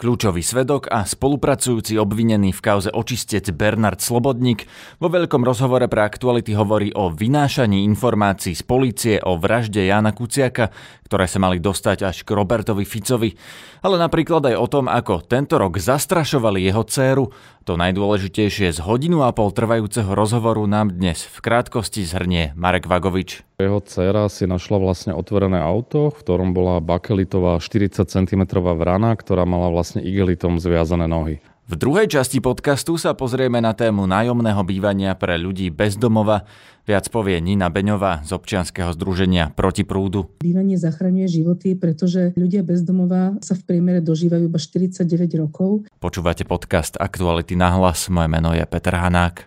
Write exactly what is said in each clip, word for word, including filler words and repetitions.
Kľúčový svedok a spolupracujúci obvinený v kauze Očistec Bernard Slobodník vo veľkom rozhovore pre Aktuality hovorí o vynášaní informácií z polície o vražde Jána Kuciaka, ktoré sa mali dostať až k Robertovi Ficovi, ale napríklad aj o tom, ako tento rok zastrašovali jeho dcéru. To najdôležitejšie z hodinu a pol trvajúceho rozhovoru nám dnes v krátkosti zhrnie Marek Vagovič. Jeho dcéra si našla vlastne otvorené auto, v ktorom bola bakelitová štyridsať centimetrov vrana, ktorá mala vlastne igelitom zviazané nohy. V druhej časti podcastu sa pozrieme na tému nájomného bývania pre ľudí bez domova. Viac povie Nina Beňová z občianskeho združenia Protiprúdu. Bývanie zachraňuje životy, pretože ľudia bez domova sa v priemere dožívajú iba štyridsaťdeväť rokov. Počúvate podcast Aktuality na hlas. Moje meno je Peter Hanák.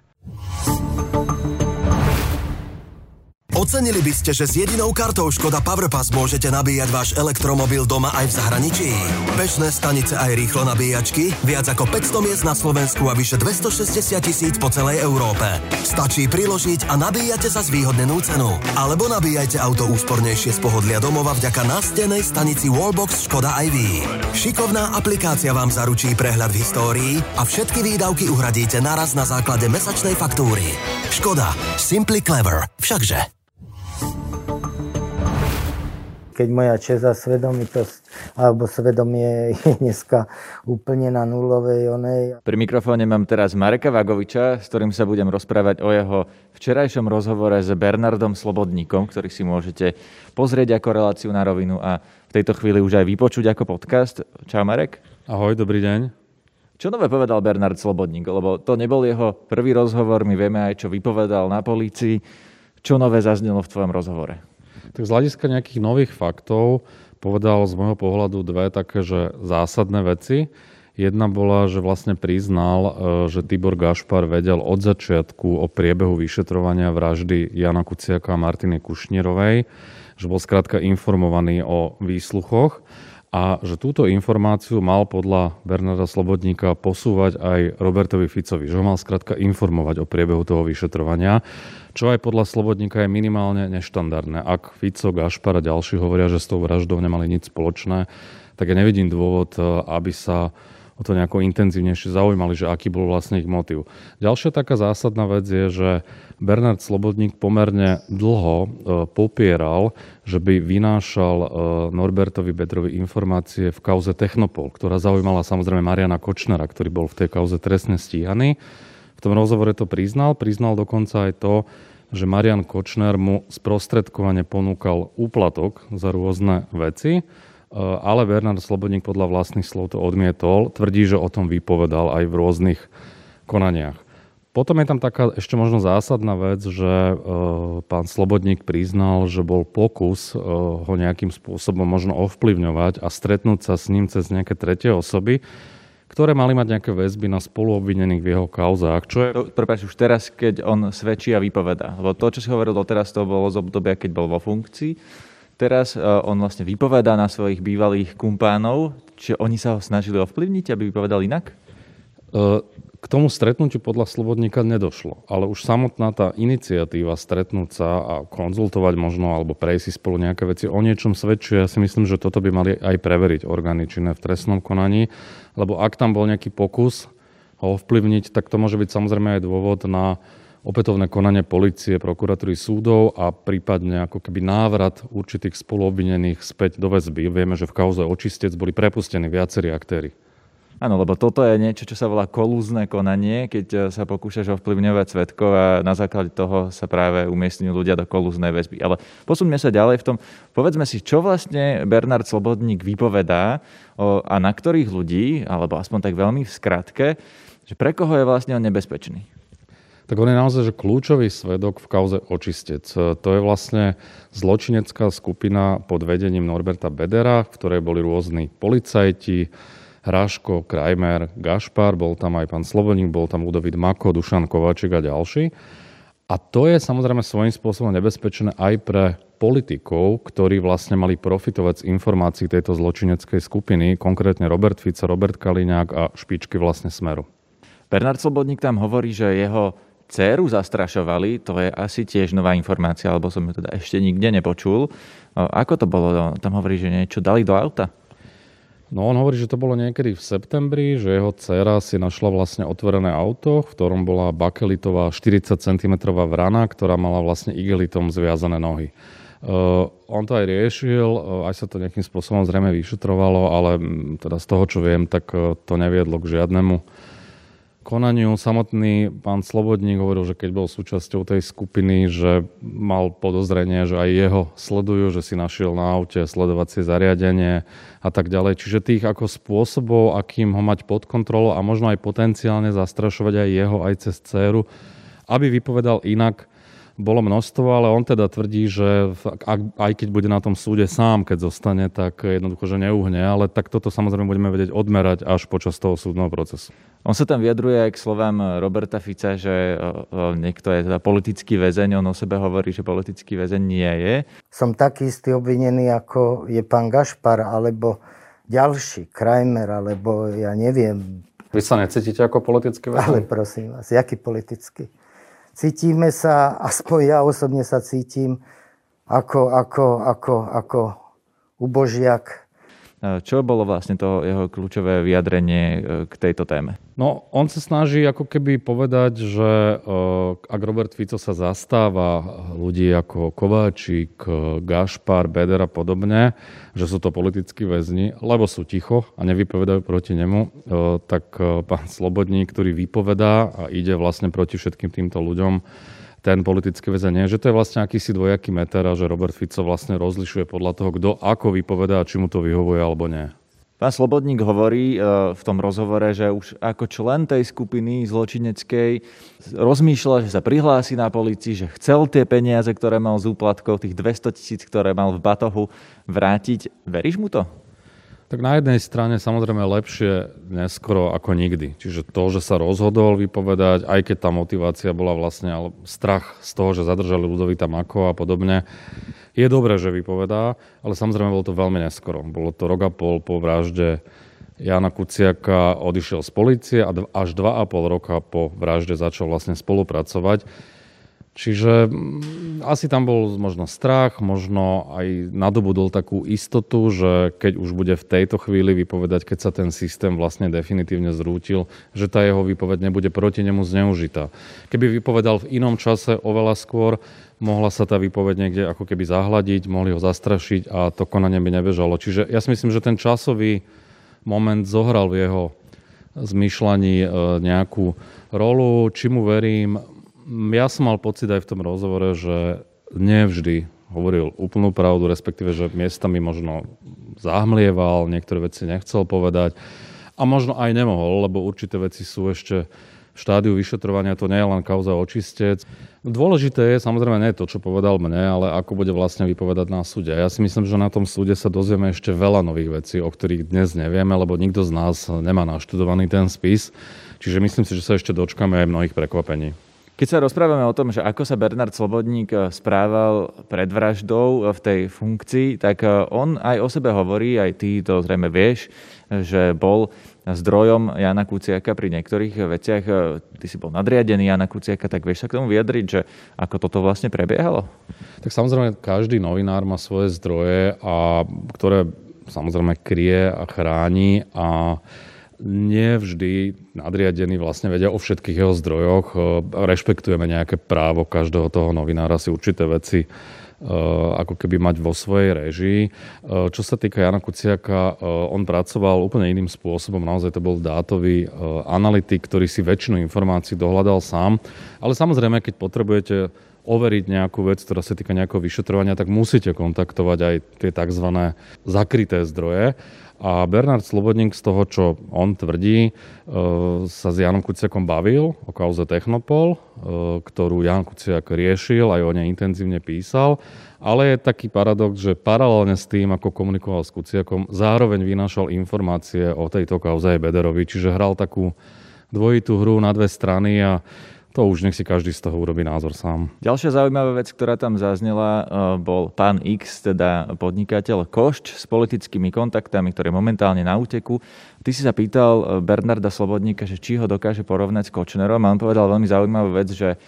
Ocenili by ste, že s jedinou kartou Škoda Power Pass môžete nabíjať váš elektromobil doma aj v zahraničí? Bečné stanice aj rýchlo nabíjačky, viac ako päťsto miest na Slovensku a vyše dvestošesťdesiat tisíc po celej Európe. Stačí priložiť a nabíjate za zvýhodnenú cenu. Alebo nabíjajte auto úspornejšie z pohodlia domova vďaka nástenej stanici Wallbox Škoda štyri. Šikovná aplikácia vám zaručí prehľad v histórii a všetky výdavky uhradíte naraz na základe mesačnej faktúry. Škoda. Simply clever. Všakže. Keď moja česť a svedomitosť alebo svedomie je dneska úplne na nulovej onej. Pri mikrofóne mám teraz Mareka Vagoviča, s ktorým sa budem rozprávať o jeho včerajšom rozhovore s Bernardom Slobodníkom, ktorý si môžete pozrieť ako reláciu na rovinu a v tejto chvíli už aj vypočuť ako podcast. Čau Marek. Ahoj, dobrý deň. Čo nové povedal Bernard Slobodník? Lebo to nebol jeho prvý rozhovor, my vieme aj čo vypovedal na polícii. Čo nové zaznelo v tvojom rozhovore? Tak z hľadiska nejakých nových faktov povedal z môjho pohľadu dve také, že zásadné veci. Jedna bola, že vlastne priznal, že Tibor Gašpar vedel od začiatku o priebehu vyšetrovania vraždy Jána Kuciaka a Martiny Kušnierovej, že bol skrátka informovaný o výsluchoch a že túto informáciu mal podľa Bernarda Slobodníka posúvať aj Robertovi Ficovi, že ho mal skrátka informovať o priebehu toho vyšetrovania, čo aj podľa Slobodníka je minimálne neštandardné. Ak Fico, Gašpar a ďalší hovoria, že s tou vraždou nemali nič spoločné, tak ja nevidím dôvod, aby sa o to nejako intenzívnejšie zaujímali, že aký bol vlastne ich motív. Ďalšia taká zásadná vec je, že Bernard Slobodník pomerne dlho popieral, že by vynášal Norbertovi Bödörovi informácie v kauze Technopol, ktorá zaujímala samozrejme Mariana Kočnera, ktorý bol v tej kauze trestne stíhaný. V tom rozhovore to priznal, priznal dokonca aj to, že Marian Kočner mu sprostredkovane ponúkal úplatok za rôzne veci, ale Bernard Slobodník podľa vlastných slov to odmietol, tvrdí, že o tom vypovedal aj v rôznych konaniach. Potom je tam taká ešte možno zásadná vec, že pán Slobodník priznal, že bol pokus ho nejakým spôsobom možno ovplyvňovať a stretnúť sa s ním cez nejaké tretie osoby, ktoré mali mať nejaké väzby na spoluobvinených v jeho kauzách. Čo je... Prepáč, už teraz, keď on svedčí a vypovedá. Lebo to, čo si hovoril doteraz, to bolo z obdobia, keď bol vo funkcii. Teraz on vlastne vypovedá na svojich bývalých kumpánov. Čiže oni sa ho snažili ovplyvniť, aby vypovedal inak? K tomu stretnutiu podľa Slobodníka nedošlo. Ale už samotná tá iniciatíva stretnúť sa a konzultovať možno, alebo prejsť si spolu nejaké veci, o niečom svedčí. Ja si myslím, že toto by mali aj preveriť orgány činné v trestnom konaní. Lebo ak tam bol nejaký pokus ho ovplyvniť, tak to môže byť samozrejme aj dôvod na opätovné konanie polície, prokuratúry, súdov a prípadne ako keby návrat určitých spoluobvinených späť do väzby. Vieme, že v kauze Očistec boli prepustení viacerí aktéri. Áno, lebo toto je niečo, čo sa volá kolúzne konanie, keď sa pokúšaš ovplyvňovať svedkov a na základe toho sa práve umiestňujú ľudia do kolúznej väzby. Ale posuňme sa ďalej v tom, povedzme si, čo vlastne Bernard Slobodník vypovedá o, a na ktorých ľudí, alebo aspoň tak veľmi v skratke, že pre koho je vlastne on nebezpečný. Tak on je naozaj že kľúčový svedok v kauze Očistec. To je vlastne zločinecká skupina pod vedením Norberta Bödöra, v ktorej boli rôzni policajti, Hráško, Krajmer, Gašpar, bol tam aj pán Slobodník, bol tam Ľudovít Mako, Dušan Kováčik a ďalší. A to je samozrejme svojím spôsobom nebezpečné aj pre politikov, ktorí vlastne mali profitovať z informácií tejto zločineckej skupiny, konkrétne Robert Fico, Robert Kaliňák a špičky vlastne Smeru. Bernard Slobodník tam hovorí, že jeho dcéru zastrašovali, to je asi tiež nová informácia, alebo som ju teda ešte nikde nepočul. Ako to bolo? Tam hovorí, že niečo dali do auta. No on hovorí, že to bolo niekedy v septembri, že jeho dcéra si našla vlastne otvorené auto, v ktorom bola bakelitová štyridsať centimetrov vrana, ktorá mala vlastne igelitom zviazané nohy. Uh, on to aj riešil, uh, aj sa to nejakým spôsobom zrejme vyšetrovalo, ale m, teda z toho, čo viem, tak uh, to neviedlo k žiadnemu konaniu. Samotný pán Slobodník hovoril, že keď bol súčasťou tej skupiny, že mal podozrenie, že aj jeho sledujú, že si našiel na aute sledovacie zariadenie a tak ďalej. Čiže tých ako spôsobov, akým ho mať pod kontrolou a možno aj potenciálne zastrašovať aj jeho, aj cez dcéru, aby vypovedal inak, bolo množstvo, ale on teda tvrdí, že aj keď bude na tom súde sám, keď zostane, tak jednoducho, že neuhne. Ale tak toto samozrejme budeme vedieť odmerať až počas toho súdneho procesu. On sa tam vyjadruje aj k slovám Roberta Fica, že niekto je teda politický väzeň. On o sebe hovorí, že politický väzeň nie je. Som taký istý obvinený, ako je pán Gašpar, alebo ďalší, Krajmer, alebo ja neviem. Vy sa necítite ako politický väzeň? Ale prosím vás, jaký politický? Cítime sa, aspoň ja osobne sa cítim ako, ako, ako, ako ubožiak. Čo bolo vlastne to jeho kľúčové vyjadrenie k tejto téme? No, on sa snaží ako keby povedať, že ak Robert Fico sa zastáva ľudí ako Kováčik, Gašpar, Bödör a podobne, že sú to politickí väzni, lebo sú ticho a nevypovedajú proti nemu, tak pán Slobodník, ktorý vypovedá a ide vlastne proti všetkým týmto ľuďom, ten politické väzenie, že to je vlastne akýsi dvojaký meter a že Robert Fico vlastne rozlišuje podľa toho, kto ako vypovedá a či mu to vyhovuje alebo nie. Pán Slobodník hovorí v tom rozhovore, že už ako člen tej skupiny zločineckej rozmýšľal, že sa prihlási na polícii, že chcel tie peniaze, ktoré mal z úplatkov, tých dvestotisíc, ktoré mal v batohu, vrátiť. Veríš mu to? Tak na jednej strane samozrejme lepšie neskoro ako nikdy. Čiže to, že sa rozhodol vypovedať, aj keď tá motivácia bola vlastne ale strach z toho, že zadržali Ľudovita Mako a podobne, je dobré, že vypovedá, ale samozrejme bolo to veľmi neskoro. Bolo to rok a pol po vražde Jána Kuciaka, odišiel z polície a až dva a pol roka po vražde začal vlastne spolupracovať. Čiže asi tam bol možno strach, možno aj nadobudol takú istotu, že keď už bude v tejto chvíli vypovedať, keď sa ten systém vlastne definitívne zrútil, že tá jeho výpoveď nebude proti nemu zneužitá. Keby vypovedal v inom čase oveľa skôr, mohla sa tá výpoveď niekde ako keby zahladiť, mohli ho zastrašiť a to konanie by nebežalo. Čiže ja si myslím, že ten časový moment zohral v jeho zmýšľaní nejakú rolu. Či mu verím? Ja som mal pocit aj v tom rozhovore, že nevždy hovoril úplnú pravdu, respektíve, že miestami možno zahmlieval, niektoré veci nechcel povedať a možno aj nemohol, lebo určité veci sú ešte v štádiu vyšetrovania, to nie je len kauza Očistec. Dôležité je samozrejme nie to, čo povedal mne, ale ako bude vlastne vypovedať na súde. Ja si myslím, že na tom súde sa dozvieme ešte veľa nových vecí, o ktorých dnes nevieme, lebo nikto z nás nemá naštudovaný ten spis. Čiže myslím si, že sa ešte dočkáme aj mnohých prekvapení. Keď sa rozprávame o tom, že ako sa Bernard Slobodník správal pred vraždou v tej funkcii, tak on aj o sebe hovorí, aj ty to zrejme vieš, že bol zdrojom Jána Kuciaka pri niektorých veciach. Ty si bol nadriadený Jána Kuciaka, tak vieš sa k tomu vyjadriť, že ako toto vlastne prebiehalo? Tak samozrejme, každý novinár má svoje zdroje, a ktoré samozrejme kryje a chráni a nevždy nadriadení vlastne vedia o všetkých jeho zdrojoch. Rešpektujeme nejaké právo každého toho novinára si určité veci ako keby mať vo svojej režii. Čo sa týka Jána Kuciaka, on pracoval úplne iným spôsobom. Naozaj to bol dátový analytik, ktorý si väčšinu informácií dohľadal sám. Ale samozrejme, keď potrebujete overiť nejakú vec, ktorá sa týka nejakého vyšetrovania, tak musíte kontaktovať aj tie tzv. Zakryté zdroje. A Bernard Slobodník z toho, čo on tvrdí, sa s Jánom Kuciakom bavil o kauze Technopol, ktorú Ján Kuciak riešil, aj o nej intenzívne písal. Ale je taký paradox, že paralelne s tým, ako komunikoval s Kuciakom, zároveň vynášal informácie o tejto kauze aj Bödörovi. Čiže hral takú dvojitú hru na dve strany a to už nech si každý z toho urobí názor sám. Ďalšia zaujímavá vec, ktorá tam zaznela, bol pán X, teda podnikateľ Košč s politickými kontaktami, ktorý je momentálne na úteku. Ty si sa pýtal Bernarda Slobodníka, že či ho dokáže porovnať s Kočnerom, a on povedal veľmi zaujímavú vec, že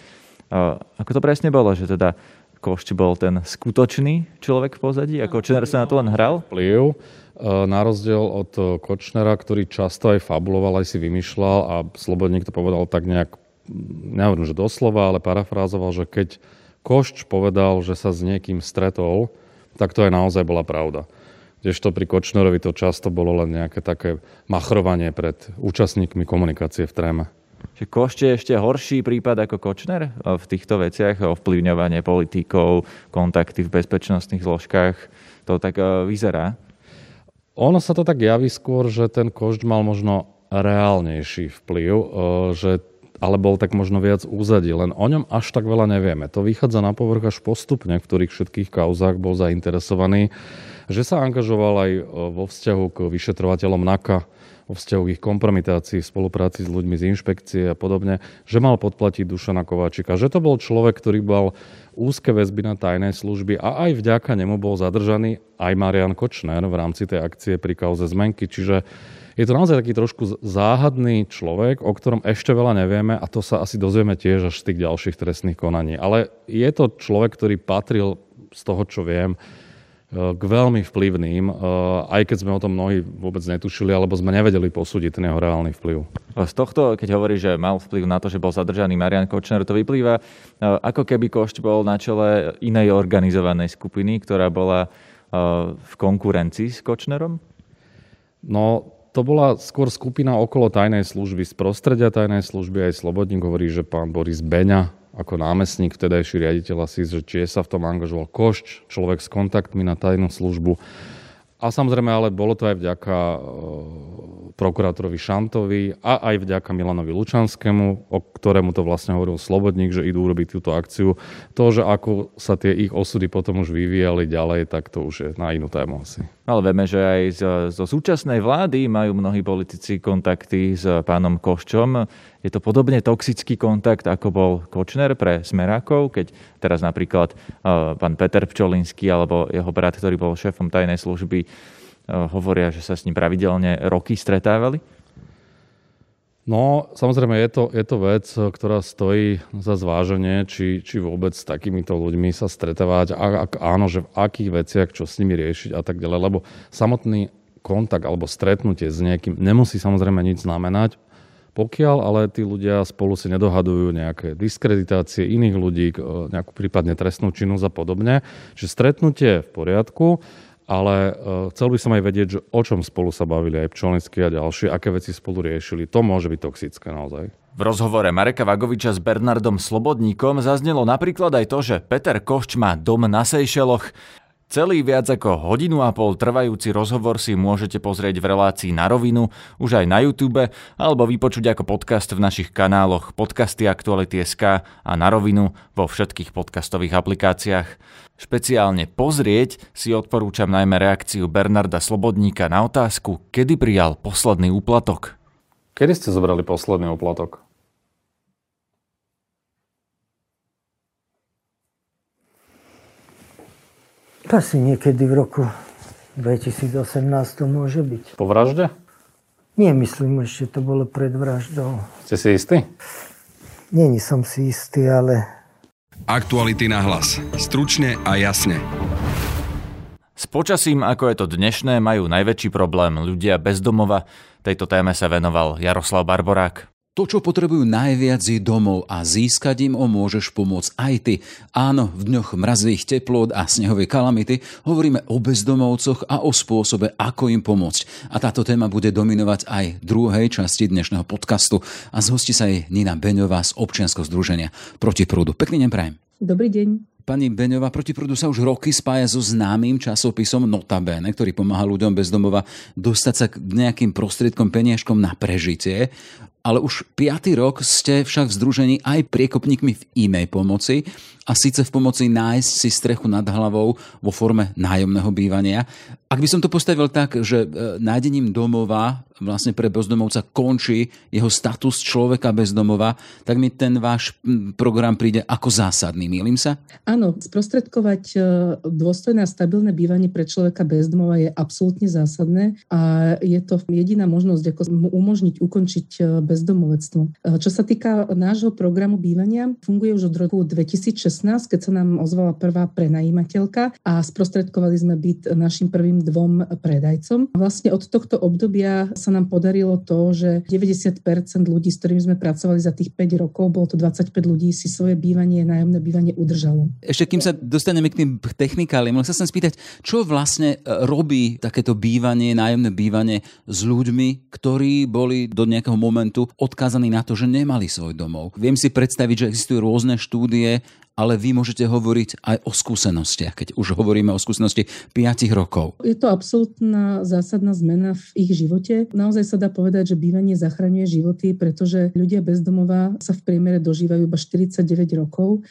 ako to presne bolo, že teda Košč bol ten skutočný človek v pozadí a Kočner sa na to len hral? Vplyv, na rozdiel od Kočnera, ktorý často aj fabuloval, aj si vymýšľal a Slobodník to povedal tak nejak, neviem, že doslova, ale parafrázoval, že keď Košč povedal, že sa s niekým stretol, tak to aj naozaj bola pravda. Kdežto pri Kočnerovi to často bolo len nejaké také machrovanie pred účastníkmi komunikácie v tréme. Čiže Košč je ešte horší prípad ako Kočner v týchto veciach, ovplyvňovanie politikov, kontakty v bezpečnostných zložkách, to tak vyzerá? Ono sa to tak javí skôr, že ten Košč mal možno reálnejší vplyv, že, ale bol tak možno viac úzadí, len o ňom až tak veľa nevieme. To vychádza na povrch až postupne, v ktorých všetkých kauzách bol zainteresovaný, že sa angažoval aj vo vzťahu k vyšetrovateľom NAKA, o vzťahu ich kompromitácií, spolupráci s ľuďmi z inšpekcie a podobne, že mal podplatiť Dušana Kováčika. Že to bol človek, ktorý mal úzke väzby na tajné služby a aj vďaka nemu bol zadržaný aj Marian Kočner v rámci tej akcie pri kauze zmenky. Čiže je to naozaj taký trošku záhadný človek, o ktorom ešte veľa nevieme a to sa asi dozvieme tiež až z tých ďalších trestných konaní. Ale je to človek, ktorý patril z toho, čo viem, k veľmi vplyvným, aj keď sme o tom mnohí vôbec netušili, alebo sme nevedeli posúdiť ten jeho reálny vplyv. Z tohto, keď hovorí, že mal vplyv na to, že bol zadržaný Marian Kočner, to vyplýva, ako keby Košč bol na čele inej organizovanej skupiny, ktorá bola v konkurencii s Kočnerom? No, to bola skôr skupina okolo tajnej služby. Z prostredia tajnej služby aj Slobodník hovorí, že pán Boris Beňa ako námestník vtedajší riaditeľa es í es, že či sa v tom angažoval Košč, človek s kontaktmi na tajnú službu. A samozrejme, ale bolo to aj vďaka e, prokurátorovi Šantovi a aj vďaka Milanovi Lučanskému, o ktorému to vlastne hovoril Slobodník, že idú urobiť túto akciu. To, že ako sa tie ich osudy potom už vyvíjali ďalej, tak to už je na inú tému asi. Ale vieme, že aj zo, zo súčasnej vlády majú mnohí politici kontakty s pánom Koščom. Je to podobne toxický kontakt, ako bol Kočner pre smerákov, keď teraz napríklad uh, pán Peter Pčolinský alebo jeho brat, ktorý bol šéfom tajnej služby, uh, hovoria, že sa s ním pravidelne roky stretávali? No, samozrejme, je to, je to vec, ktorá stojí za zváženie, či, či vôbec s takýmito ľuďmi sa stretávať, a ak áno, že v akých veciach, čo s nimi riešiť a tak ďalej, lebo samotný kontakt alebo stretnutie s niekým nemusí samozrejme nič znamenať, pokiaľ ale tí ľudia spolu si nedohadujú nejaké diskreditácie iných ľudí, nejakú prípadne trestnú činnosť a podobne. Čiže stretnutie v poriadku, ale chcel by som aj vedieť, že o čom spolu sa bavili aj Pčolinský a ďalší, aké veci spolu riešili. To môže byť toxické naozaj. V rozhovore Mareka Vagoviča s Bernardom Slobodníkom zaznelo napríklad aj to, že Peter Košč má dom na Sejšeloch. Celý viac ako hodinu a pol trvajúci rozhovor si môžete pozrieť v relácii Na rovinu, už aj na YouTube, alebo vypočuť ako podcast v našich kanáloch Podcasty Aktuality bodka es ká a Na rovinu vo všetkých podcastových aplikáciách. Špeciálne pozrieť si odporúčam najmä reakciu Bernarda Slobodníka na otázku, kedy prijal posledný úplatok. Kedy ste zobrali posledný úplatok? Asi niekedy v roku dvetisícosemnásť to môže byť. Po vražde? Nie, myslím, ešte to bolo pred vraždou. Ste si istý? Nie, nie som si istý, ale... Aktuality na hlas. Stručne a jasne. S počasím, ako je to dnešné, majú najväčší problém ľudia bez domova. Tejto téme sa venoval Jaroslav Barborák. To, čo potrebujú najviac, je domov a získať im ho môžeš pomôcť aj ty. Áno, v dňoch mrazivých teplôt a snehovej kalamity hovoríme o bezdomovcoch a o spôsobe, ako im pomôcť. A táto téma bude dominovať aj druhej časti dnešného podcastu. A zhostí sa jej Nina Beňová z občianskeho združenia Protiprúdu. Pekný deň prajem. Dobrý deň. Pani Beňová, Protiprúdu sa už roky spája so známym časopisom Notabene, ktorý pomáha ľuďom bez domova dostať sa k nejakým prostriedkom, peniažkom na prežitie. Ale už piaty rok ste však v združení aj priekopníkmi v inej pomoci, a síce v pomoci nájsť si strechu nad hlavou vo forme nájomného bývania. Ak by som to postavil tak, že nájdením domova vlastne pre bezdomovca končí jeho status človeka bez domova, tak mi ten váš program príde ako zásadný. Mýlim sa? Áno, sprostredkovať dôstojné a stabilné bývanie pre človeka bez domova je absolútne zásadné a je to jediná možnosť, ako mu umožniť ukončiť bezdomovstvo bezdomovectvo. Čo sa týka nášho programu bývania, funguje už od roku dvetisícšestnásť, keď sa nám ozvala prvá prenajímateľka a sprostredkovali sme byt našim prvým dvom predajcom. Vlastne od tohto obdobia sa nám podarilo to, že deväťdesiat percent ľudí, s ktorými sme pracovali za tých päť rokov, bolo to dvadsaťpäť ľudí, si svoje bývanie, nájomné bývanie udržalo. Ešte kým sa dostaneme k tým technikáliam, chcem sa spýtať, čo vlastne robí takéto bývanie, nájomné bývanie s ľuďmi, ktorí boli do nejakého momentu odkázaní na to, že nemali svoj domov. Viem si predstaviť, že existujú rôzne štúdie, ale vy môžete hovoriť aj o skúsenostiach, keď už hovoríme o skúsenosti päť rokov. Je to absolútna zásadná zmena v ich živote. Naozaj sa dá povedať, že bývanie zachraňuje životy, pretože ľudia bez domova sa v priemere dožívajú iba štyridsaťdeväť rokov.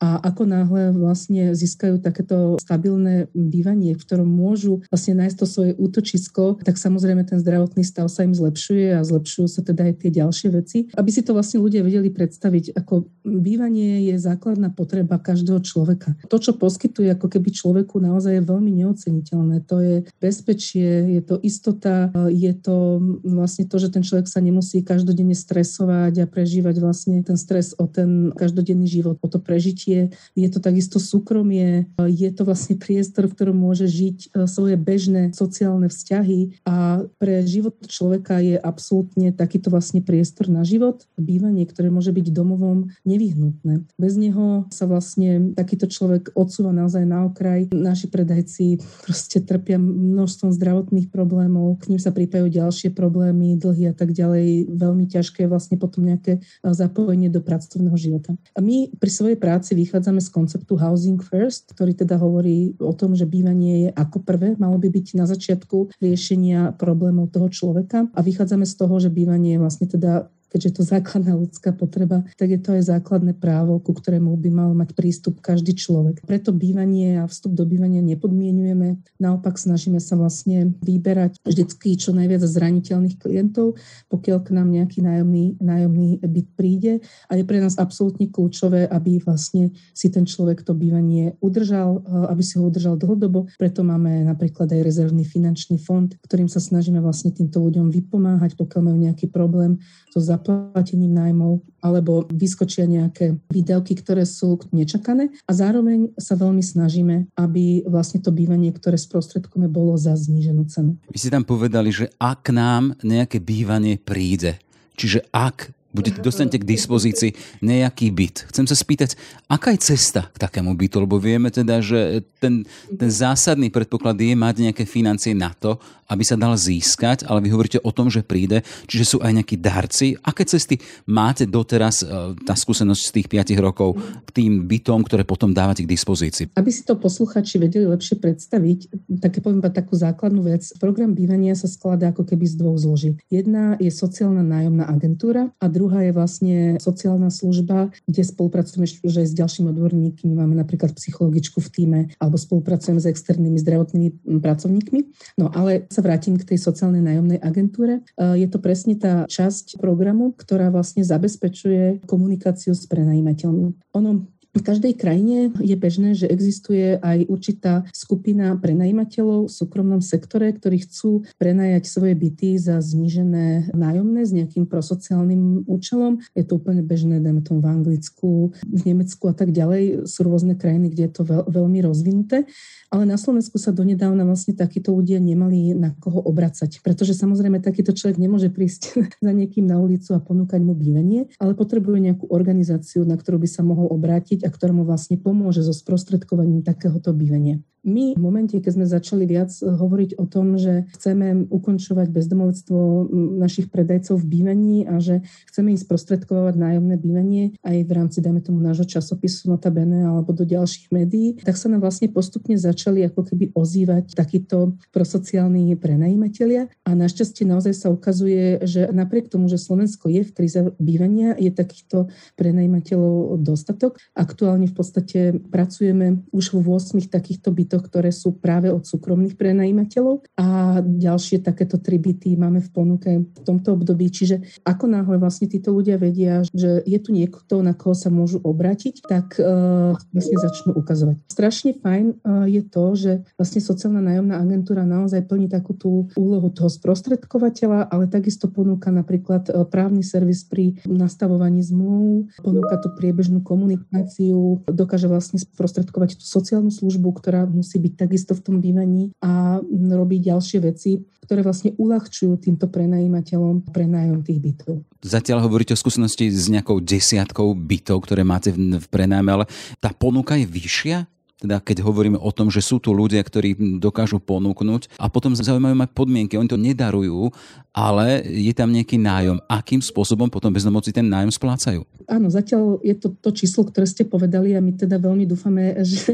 A ako náhle vlastne získajú takéto stabilné bývanie, v ktorom môžu vlastne nájsť to svoje útočisko, tak samozrejme ten zdravotný stav sa im zlepšuje a zlepšujú sa teda aj tie ďalšie veci. Aby si to vlastne ľudia vedeli predstaviť, ako bývanie je základná potreba každého človeka. To, čo poskytuje ako keby človeku, naozaj je veľmi neoceniteľné. To je bezpečie, je to istota, je to vlastne to, že ten človek sa nemusí každodenne stresovať a prežívať vlastne ten stres o ten každodenný život, o to prežitie. Je, je to takisto súkromie, je to vlastne priestor, v ktorom môže žiť svoje bežné sociálne vzťahy a pre život človeka je absolútne takýto vlastne priestor na život, bývanie, ktoré môže byť domovom, nevyhnutné. Bez neho sa vlastne takýto človek odsúva naozaj na okraj. Naši predajci proste trpia množstvom zdravotných problémov, k ním sa pripájajú ďalšie problémy, dlhy a tak ďalej. Veľmi ťažké je vlastne potom nejaké zapojenie do pracovného života. A my pri svojej práci vychádzame z konceptu Housing First, ktorý teda hovorí o tom, že bývanie je ako prvé, malo by byť na začiatku riešenia problémov toho človeka a vychádzame z toho, že bývanie je vlastne teda, keďže je to základná ľudská potreba, tak je to aj základné právo, ku ktorému by mal mať prístup každý človek. Preto bývanie a vstup do bývania nepodmienujeme, naopak snažíme sa vlastne vyberať vždycky čo najviac zraniteľných klientov, pokiaľ k nám nejaký nájomný, nájomný byt príde a je pre nás absolútne kľúčové, aby vlastne si ten človek to bývanie udržal, aby si ho udržal dlhodobo, preto máme napríklad aj rezervný finančný fond, ktorým sa snažíme vlastne týmto ľuďom vypomáhať, pokiaľ majú nejaký problém so zap- platením nájmov alebo vyskočia nejaké výdavky, ktoré sú nečakané a zároveň sa veľmi snažíme, aby vlastne to bývanie, ktoré sprostredkujeme, bolo za zníženú cenu. Vy ste tam povedali, že ak nám nejaké bývanie príde, čiže ak budete, dostanete k dispozícii nejaký byt. Chcem sa spýtať, aká je cesta k takému bytu? Lebo vieme teda, že ten, ten zásadný predpoklad je mať nejaké financie na to, aby sa dal získať, ale vy hovoríte o tom, že príde, čiže sú aj nejakí darci. Aké cesty máte doteraz, tá skúsenosť z tých päť rokov, k tým bytom, ktoré potom dávate k dispozícii? Aby si to posluchači vedeli lepšie predstaviť, tak poviem iba takú základnú vec. Program bývania sa skladá ako keby z dvoch zložiek. Jedna je sociálna nájomná agentúra a druhá je vlastne sociálna služba, kde spolupracujeme už aj s ďalšími odborníkmi, máme napríklad psychologičku v tíme, alebo spolupracujeme s externými zdravotnými pracovníkmi. No ale sa vrátim k tej sociálnej nájomnej agentúre. Je to presne tá časť programu, ktorá vlastne zabezpečuje komunikáciu s prenajímateľmi. Ono v každej krajine je bežné, že existuje aj určitá skupina prenajímateľov v súkromnom sektore, ktorí chcú prenajať svoje byty za znížené nájomné s nejakým prosociálnym účelom. Je to úplne bežné, dajme tomu v Anglicku, v Nemecku a tak ďalej. Sú rôzne krajiny, kde je to veľ, veľmi rozvinuté. Ale na Slovensku sa donedávna vlastne takíto ľudia nemali na koho obracať, pretože samozrejme takýto človek nemôže prísť za niekým na ulicu a ponúkať mu bývanie, ale potrebuje nejakú organizáciu, na ktorú by sa mohol obrátiť a ktorému vlastne pomôže so sprostredkovaním takéhoto bývania. My v momente, keď sme začali viac hovoriť o tom, že chceme ukončovať bezdomovectvo našich predajcov v bývaní a že chceme im sprostredkovať nájomné bývanie aj v rámci, dajme tomu, nášho časopisu Notabene alebo do ďalších médií, tak sa nám vlastne postupne začali ako keby ozývať takíto prosociálni prenajímatelia a našťastie naozaj sa ukazuje, že napriek tomu, že Slovensko je v kríze bývania, je takýchto prenajímateľov dostatok. Aktuálne v podstate pracujeme už v ôsmich takýchto bytoch bytoch, ktoré sú práve od súkromných prenajímateľov a ďalšie takéto tri byty máme v ponuke v tomto období. Čiže ako náhle vlastne títo ľudia vedia, že je tu niekto, na koho sa môžu obrátiť, tak uh, vlastne začnú ukazovať. Strašne fajn uh, je to, že vlastne sociálna nájomná agentúra naozaj plní takú tú úlohu toho sprostredkovateľa, ale takisto ponúka napríklad uh, právny servis pri nastavovaní zmluv, ponúka tú priebežnú komunikáciu, dokáže vlastne sprostredkovať tú sociálnu službu, ktorá musí byť takisto v tom bývaní a robí ďalšie veci, ktoré vlastne uľahčujú týmto prenajímateľom prenájom tých bytov. Zatiaľ hovoríte o skúsenosti s nejakou desiatkou bytov, ktoré máte v prenájme, ale tá ponuka je vyššia? Teda keď hovoríme o tom, že sú tu ľudia, ktorí dokážu ponúknuť a potom zaujímajú mať podmienky, oni to nedarujú, ale je tam nejaký nájom. Akým spôsobom potom bezdomovci ten nájom splácajú? Áno, zatiaľ je to to číslo, ktoré ste povedali a my teda veľmi dúfame, že,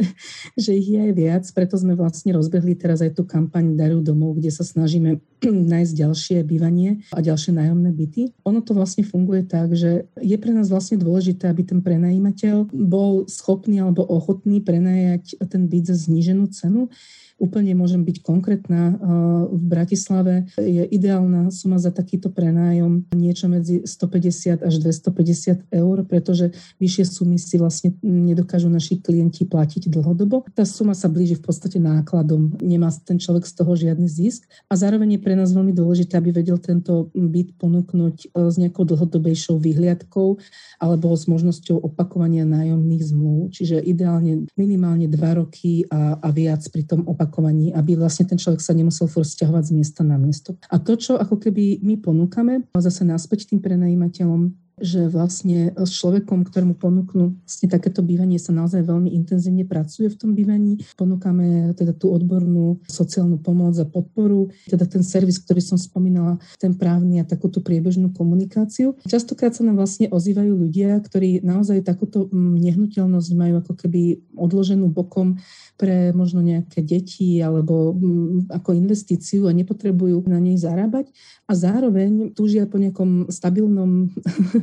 že ich je aj viac, preto sme vlastne rozbehli teraz aj tú kampaň Daruj domov, kde sa snažíme nájsť ďalšie bývanie a ďalšie nájomné byty. Ono to vlastne funguje tak, že je pre nás vlastne dôležité, aby ten prenajímateľ bol schopný alebo ochotný prenajať ten byt za zníženú cenu. Úplne môžem byť konkrétna. V Bratislave je ideálna suma za takýto prenájom niečo medzi stopäťdesiat až dvestopäťdesiat eur, pretože vyššie sumy si vlastne nedokážu naši klienti platiť dlhodobo. Tá suma sa blíži v podstate nákladom. Nemá ten človek z toho žiadny zisk. A zároveň je pre nás veľmi dôležité, aby vedel tento byt ponúknuť s nejakou dlhodobejšou vyhliadkou alebo s možnosťou opakovania nájomných zmluv. Čiže ideálne minimálne dva roky a, a viac pri tom opakovaní, aby vlastne ten človek sa nemusel furt sťahovať z miesta na miesto. A to, čo ako keby my ponúkame, zase naspäť tým prenajímateľom, že vlastne s človekom, ktorému ponúknú vlastne takéto bývanie, sa naozaj veľmi intenzívne pracuje v tom bývaní. Ponúkame teda tú odbornú sociálnu pomoc a podporu, teda ten servis, ktorý som spomínala, ten právny a takúto priebežnú komunikáciu. Častokrát sa nám vlastne ozývajú ľudia, ktorí naozaj takúto nehnuteľnosť majú ako keby odloženú bokom pre možno nejaké deti alebo ako investíciu a nepotrebujú na nej zarábať a zároveň túžia po nejakom stabilnom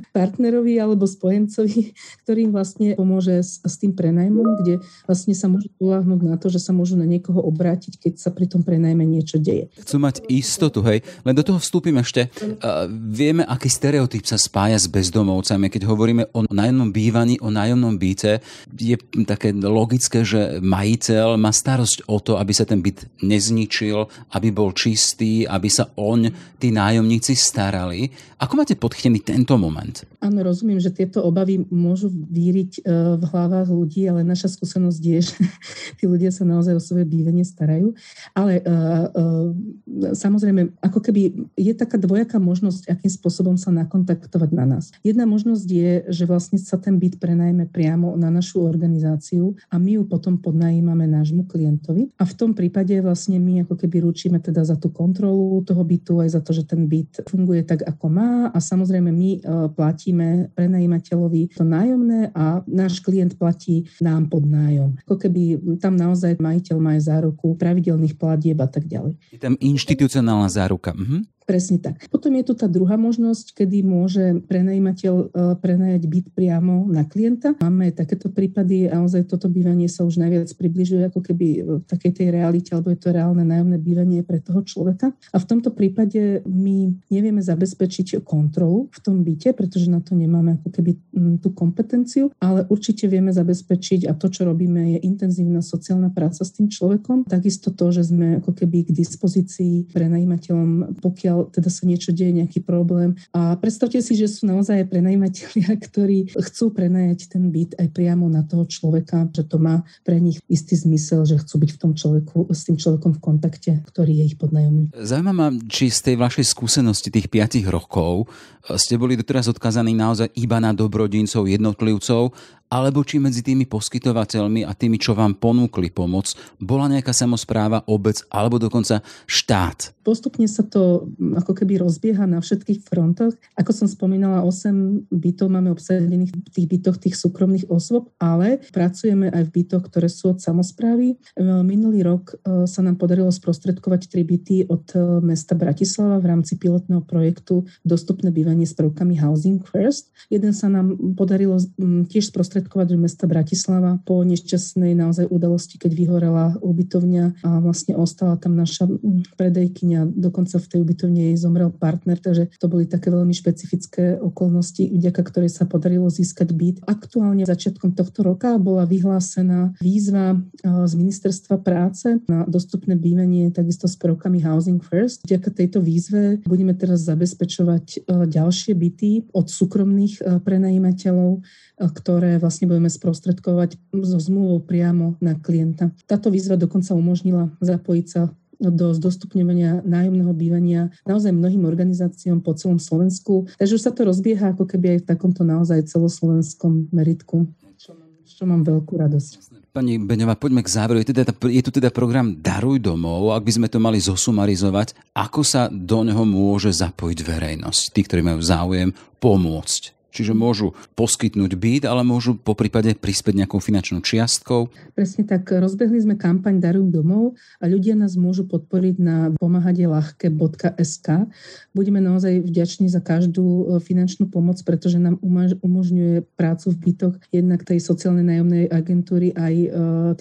partnerovi alebo spojencovi, ktorý vlastne pomôže s, s tým prenajmom, kde vlastne sa môžu uľahnúť na to, že sa môžu na niekoho obrátiť, keď sa pri tom prenajme niečo deje. Chcú mať istotu, hej. Len do toho vstúpim ešte. Uh, vieme, aký stereotyp sa spája s bezdomovcami. Keď hovoríme o nájomnom bývaní, o nájomnom byte, je také logické, že majiteľ má starosť o to, aby sa ten byt nezničil, aby bol čistý, aby sa oň, tí nájomníci starali. Ako máte podchytený tento moment? Áno, rozumiem, že tieto obavy môžu víriť v hlavách ľudí, ale naša skúsenosť je, že tí ľudia sa naozaj o svoje bývanie starajú. Ale uh, uh, samozrejme, ako keby je taká dvojaká možnosť, akým spôsobom sa nakontaktovať na nás. Jedna možnosť je, že vlastne sa ten byt prenajme priamo na našu organizáciu a my ju potom podnajímame nášmu klientovi. A v tom prípade vlastne my ako keby ručíme teda za tú kontrolu toho bytu, aj za to, že ten byt funguje tak, ako má. A samozrejme my uh, platíme prenajímateľovi to nájomné a náš klient platí nám pod nájom. Ako keby tam naozaj majiteľ má záruku pravidelných platieb a tak ďalej. Je tam inštitucionálna záruka. Mhm. Presne tak. Potom je tu tá druhá možnosť, kedy môže prenajímateľ prenajať byt priamo na klienta. Máme takéto prípady a naozaj toto bývanie sa už najviac približuje ako keby v takej tej realite, alebo je to reálne nájomné bývanie pre toho človeka. A v tomto prípade my nevieme zabezpečiť kontrolu v tom byte, pretože na to nemáme ako keby tú kompetenciu, ale určite vieme zabezpečiť a to, čo robíme, je intenzívna sociálna práca s tým človekom. Takisto to, že sme ako keby k dispozícii prenajímateľom, pokiaľ teda sa niečo deje, nejaký problém. A predstavte si, že sú naozaj prenajímatelia, ktorí chcú prenajať ten byt aj priamo na toho človeka, že to má pre nich istý zmysel, že chcú byť v tom človeku, s tým človekom v kontakte, ktorý je ich podnájomný. Zaujíma ma, či z tej vašej skúsenosti tých piatich rokov ste boli doteraz odkazaní naozaj iba na dobrodincov, jednotlivcov, alebo či medzi tými poskytovateľmi a tými, čo vám ponúkli pomoc, bola nejaká samospráva, obec alebo dokonca štát? Postupne sa to ako keby rozbieha na všetkých frontoch. Ako som spomínala, osem bytov máme obsadených v tých bytoch tých súkromných osôb, ale pracujeme aj v bytoch, ktoré sú od samosprávy. Minulý rok sa nám podarilo sprostredkovať tri byty od mesta Bratislava v rámci pilotného projektu Dostupné bývanie s prvkami Housing First. Jeden sa nám podarilo tiež sprostredkovať sprostredkovať do mesta Bratislava po nešťastnej naozaj udalosti, keď vyhorela ubytovňa a vlastne ostala tam naša predajkyňa. Dokonca v tej ubytovni jej zomrel partner, takže to boli také veľmi špecifické okolnosti, vďaka ktorej sa podarilo získať byt. Aktuálne začiatkom tohto roka bola vyhlásená výzva z Ministerstva práce na dostupné bývanie takisto s prvkami Housing First. Vďaka tejto výzve budeme teraz zabezpečovať ďalšie byty od súkromných prenajímateľov, ktoré vlastne budeme sprostredkovať so zmluvou priamo na klienta. Táto výzva dokonca umožnila zapojiť sa do zdostupňovania nájomného bývania naozaj mnohým organizáciám po celom Slovensku. Takže už sa to rozbieha ako keby aj v takomto naozaj celoslovenskom meritku, čo mám veľkú radosť. Pani Beňová, poďme k záveru. Je, teda, je tu teda program Daruj domov. Ak by sme to mali zosumarizovať, ako sa do neho môže zapojiť verejnosť? Tí, ktorí majú záujem pomôcť. Čiže môžu poskytnúť byt, ale môžu poprípade prispieť nejakou finančnou čiastkou. Presne tak. Rozbehli sme kampaň Daruj domov a ľudia nás môžu podporiť na pomáhadie ľahké bodka es ká. Budeme naozaj vďační za každú finančnú pomoc, pretože nám umožňuje prácu v bytoch jednak tej sociálnej nájomnej agentúry aj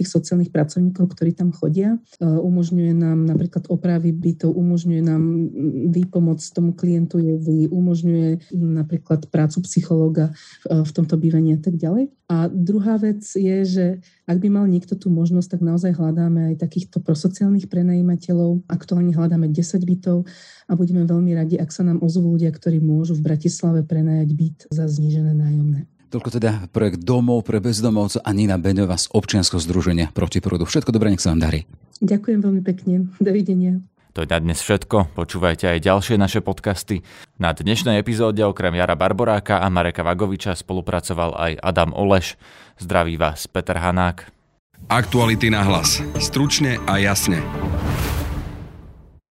tých sociálnych pracovníkov, ktorí tam chodia. Umožňuje nám napríklad opravy bytov, umožňuje nám výpomoc tomu klientovi, umožňuje napríklad prácu psychologa v tomto bývaní a tak ďalej. A druhá vec je, že ak by mal niekto tú možnosť, tak naozaj hľadáme aj takýchto prosociálnych prenajímateľov. Aktuálne hľadáme desať bytov a budeme veľmi radi, ak sa nám ozvú ľudia, ktorí môžu v Bratislave prenajať byt za znížené nájomné. Toľko teda projekt Domov pre bezdomovcov a Nina Beňová z občianskeho združenia Protiprúdu. Všetko dobré, nech sa vám darí. Ďakujem veľmi pekne. Dovidenia. To je na dnes všetko, počúvajte aj ďalšie naše podcasty. Na dnešnej epizóde okrem Jara Barboráka a Mareka Vagoviča spolupracoval aj Adam Oleš. Zdraví vás Peter Hanák. Aktuality na hlas. Stručne a jasne.